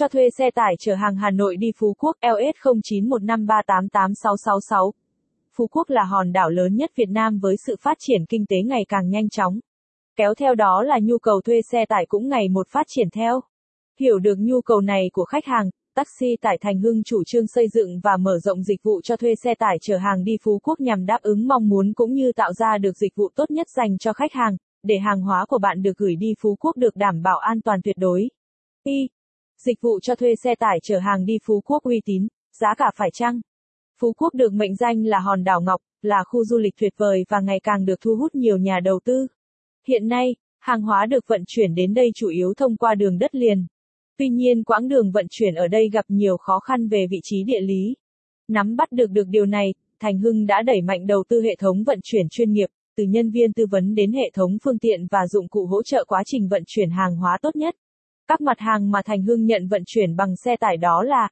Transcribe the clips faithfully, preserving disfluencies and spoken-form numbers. Cho thuê xe tải chở hàng Hà Nội đi Phú Quốc L S không chín một năm ba tám tám sáu sáu sáu. Phú Quốc là hòn đảo lớn nhất Việt Nam với sự phát triển kinh tế ngày càng nhanh chóng. Kéo theo đó là nhu cầu thuê xe tải cũng ngày một phát triển theo. Hiểu được nhu cầu này của khách hàng, Taxi tải Thành Hưng chủ trương xây dựng và mở rộng dịch vụ cho thuê xe tải chở hàng đi Phú Quốc nhằm đáp ứng mong muốn cũng như tạo ra được dịch vụ tốt nhất dành cho khách hàng, để hàng hóa của bạn được gửi đi Phú Quốc được đảm bảo an toàn tuyệt đối. I. Dịch vụ cho thuê xe tải chở hàng đi Phú Quốc uy tín, giá cả phải chăng? Phú Quốc được mệnh danh là hòn đảo ngọc, là khu du lịch tuyệt vời và ngày càng được thu hút nhiều nhà đầu tư. Hiện nay, hàng hóa được vận chuyển đến đây chủ yếu thông qua đường đất liền. Tuy nhiên quãng đường vận chuyển ở đây gặp nhiều khó khăn về vị trí địa lý. Nắm bắt được được điều này, Thành Hưng đã đẩy mạnh đầu tư hệ thống vận chuyển chuyên nghiệp, từ nhân viên tư vấn đến hệ thống phương tiện và dụng cụ hỗ trợ quá trình vận chuyển hàng hóa tốt nhất. Các mặt hàng mà Thành Hưng nhận vận chuyển bằng xe tải đó là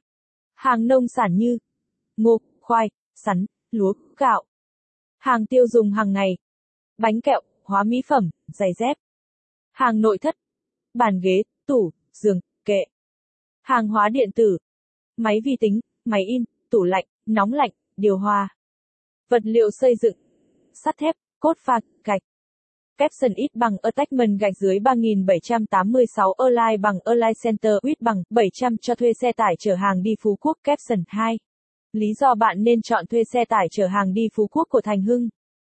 hàng nông sản như ngô, khoai, sắn, lúa, gạo, hàng tiêu dùng hàng ngày, bánh kẹo, hóa mỹ phẩm, giày dép, hàng nội thất, bàn ghế, tủ, giường, kệ, hàng hóa điện tử, máy vi tính, máy in, tủ lạnh, nóng lạnh, điều hòa, vật liệu xây dựng, sắt thép, cốt pha, gạch. Caption ít bằng attachment gạch dưới ba nghìn bảy trăm tám mươi sáu online bằng online center ít bằng bảy trăm cho thuê xe tải chở hàng đi Phú Quốc. Caption hai. Lý do bạn nên chọn thuê xe tải chở hàng đi Phú Quốc của Thành Hưng.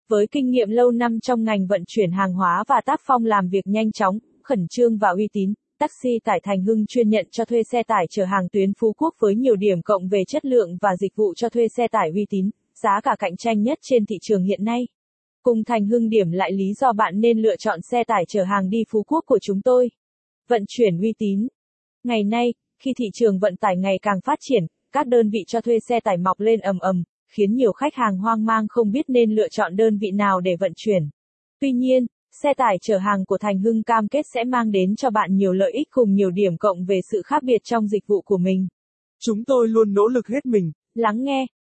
Với kinh nghiệm lâu năm trong ngành vận chuyển hàng hóa và tác phong làm việc nhanh chóng, khẩn trương và uy tín, Taxi tải Thành Hưng chuyên nhận cho thuê xe tải chở hàng tuyến Phú Quốc với nhiều điểm cộng về chất lượng và dịch vụ cho thuê xe tải uy tín, giá cả cạnh tranh nhất trên thị trường hiện nay. Cùng Thành Hưng điểm lại lý do bạn nên lựa chọn xe tải chở hàng đi Phú Quốc của chúng tôi. Vận chuyển uy tín. Ngày nay, khi thị trường vận tải ngày càng phát triển, các đơn vị cho thuê xe tải mọc lên ầm ầm, khiến nhiều khách hàng hoang mang không biết nên lựa chọn đơn vị nào để vận chuyển. Tuy nhiên, xe tải chở hàng của Thành Hưng cam kết sẽ mang đến cho bạn nhiều lợi ích cùng nhiều điểm cộng về sự khác biệt trong dịch vụ của mình. Chúng tôi luôn nỗ lực hết mình. Lắng nghe,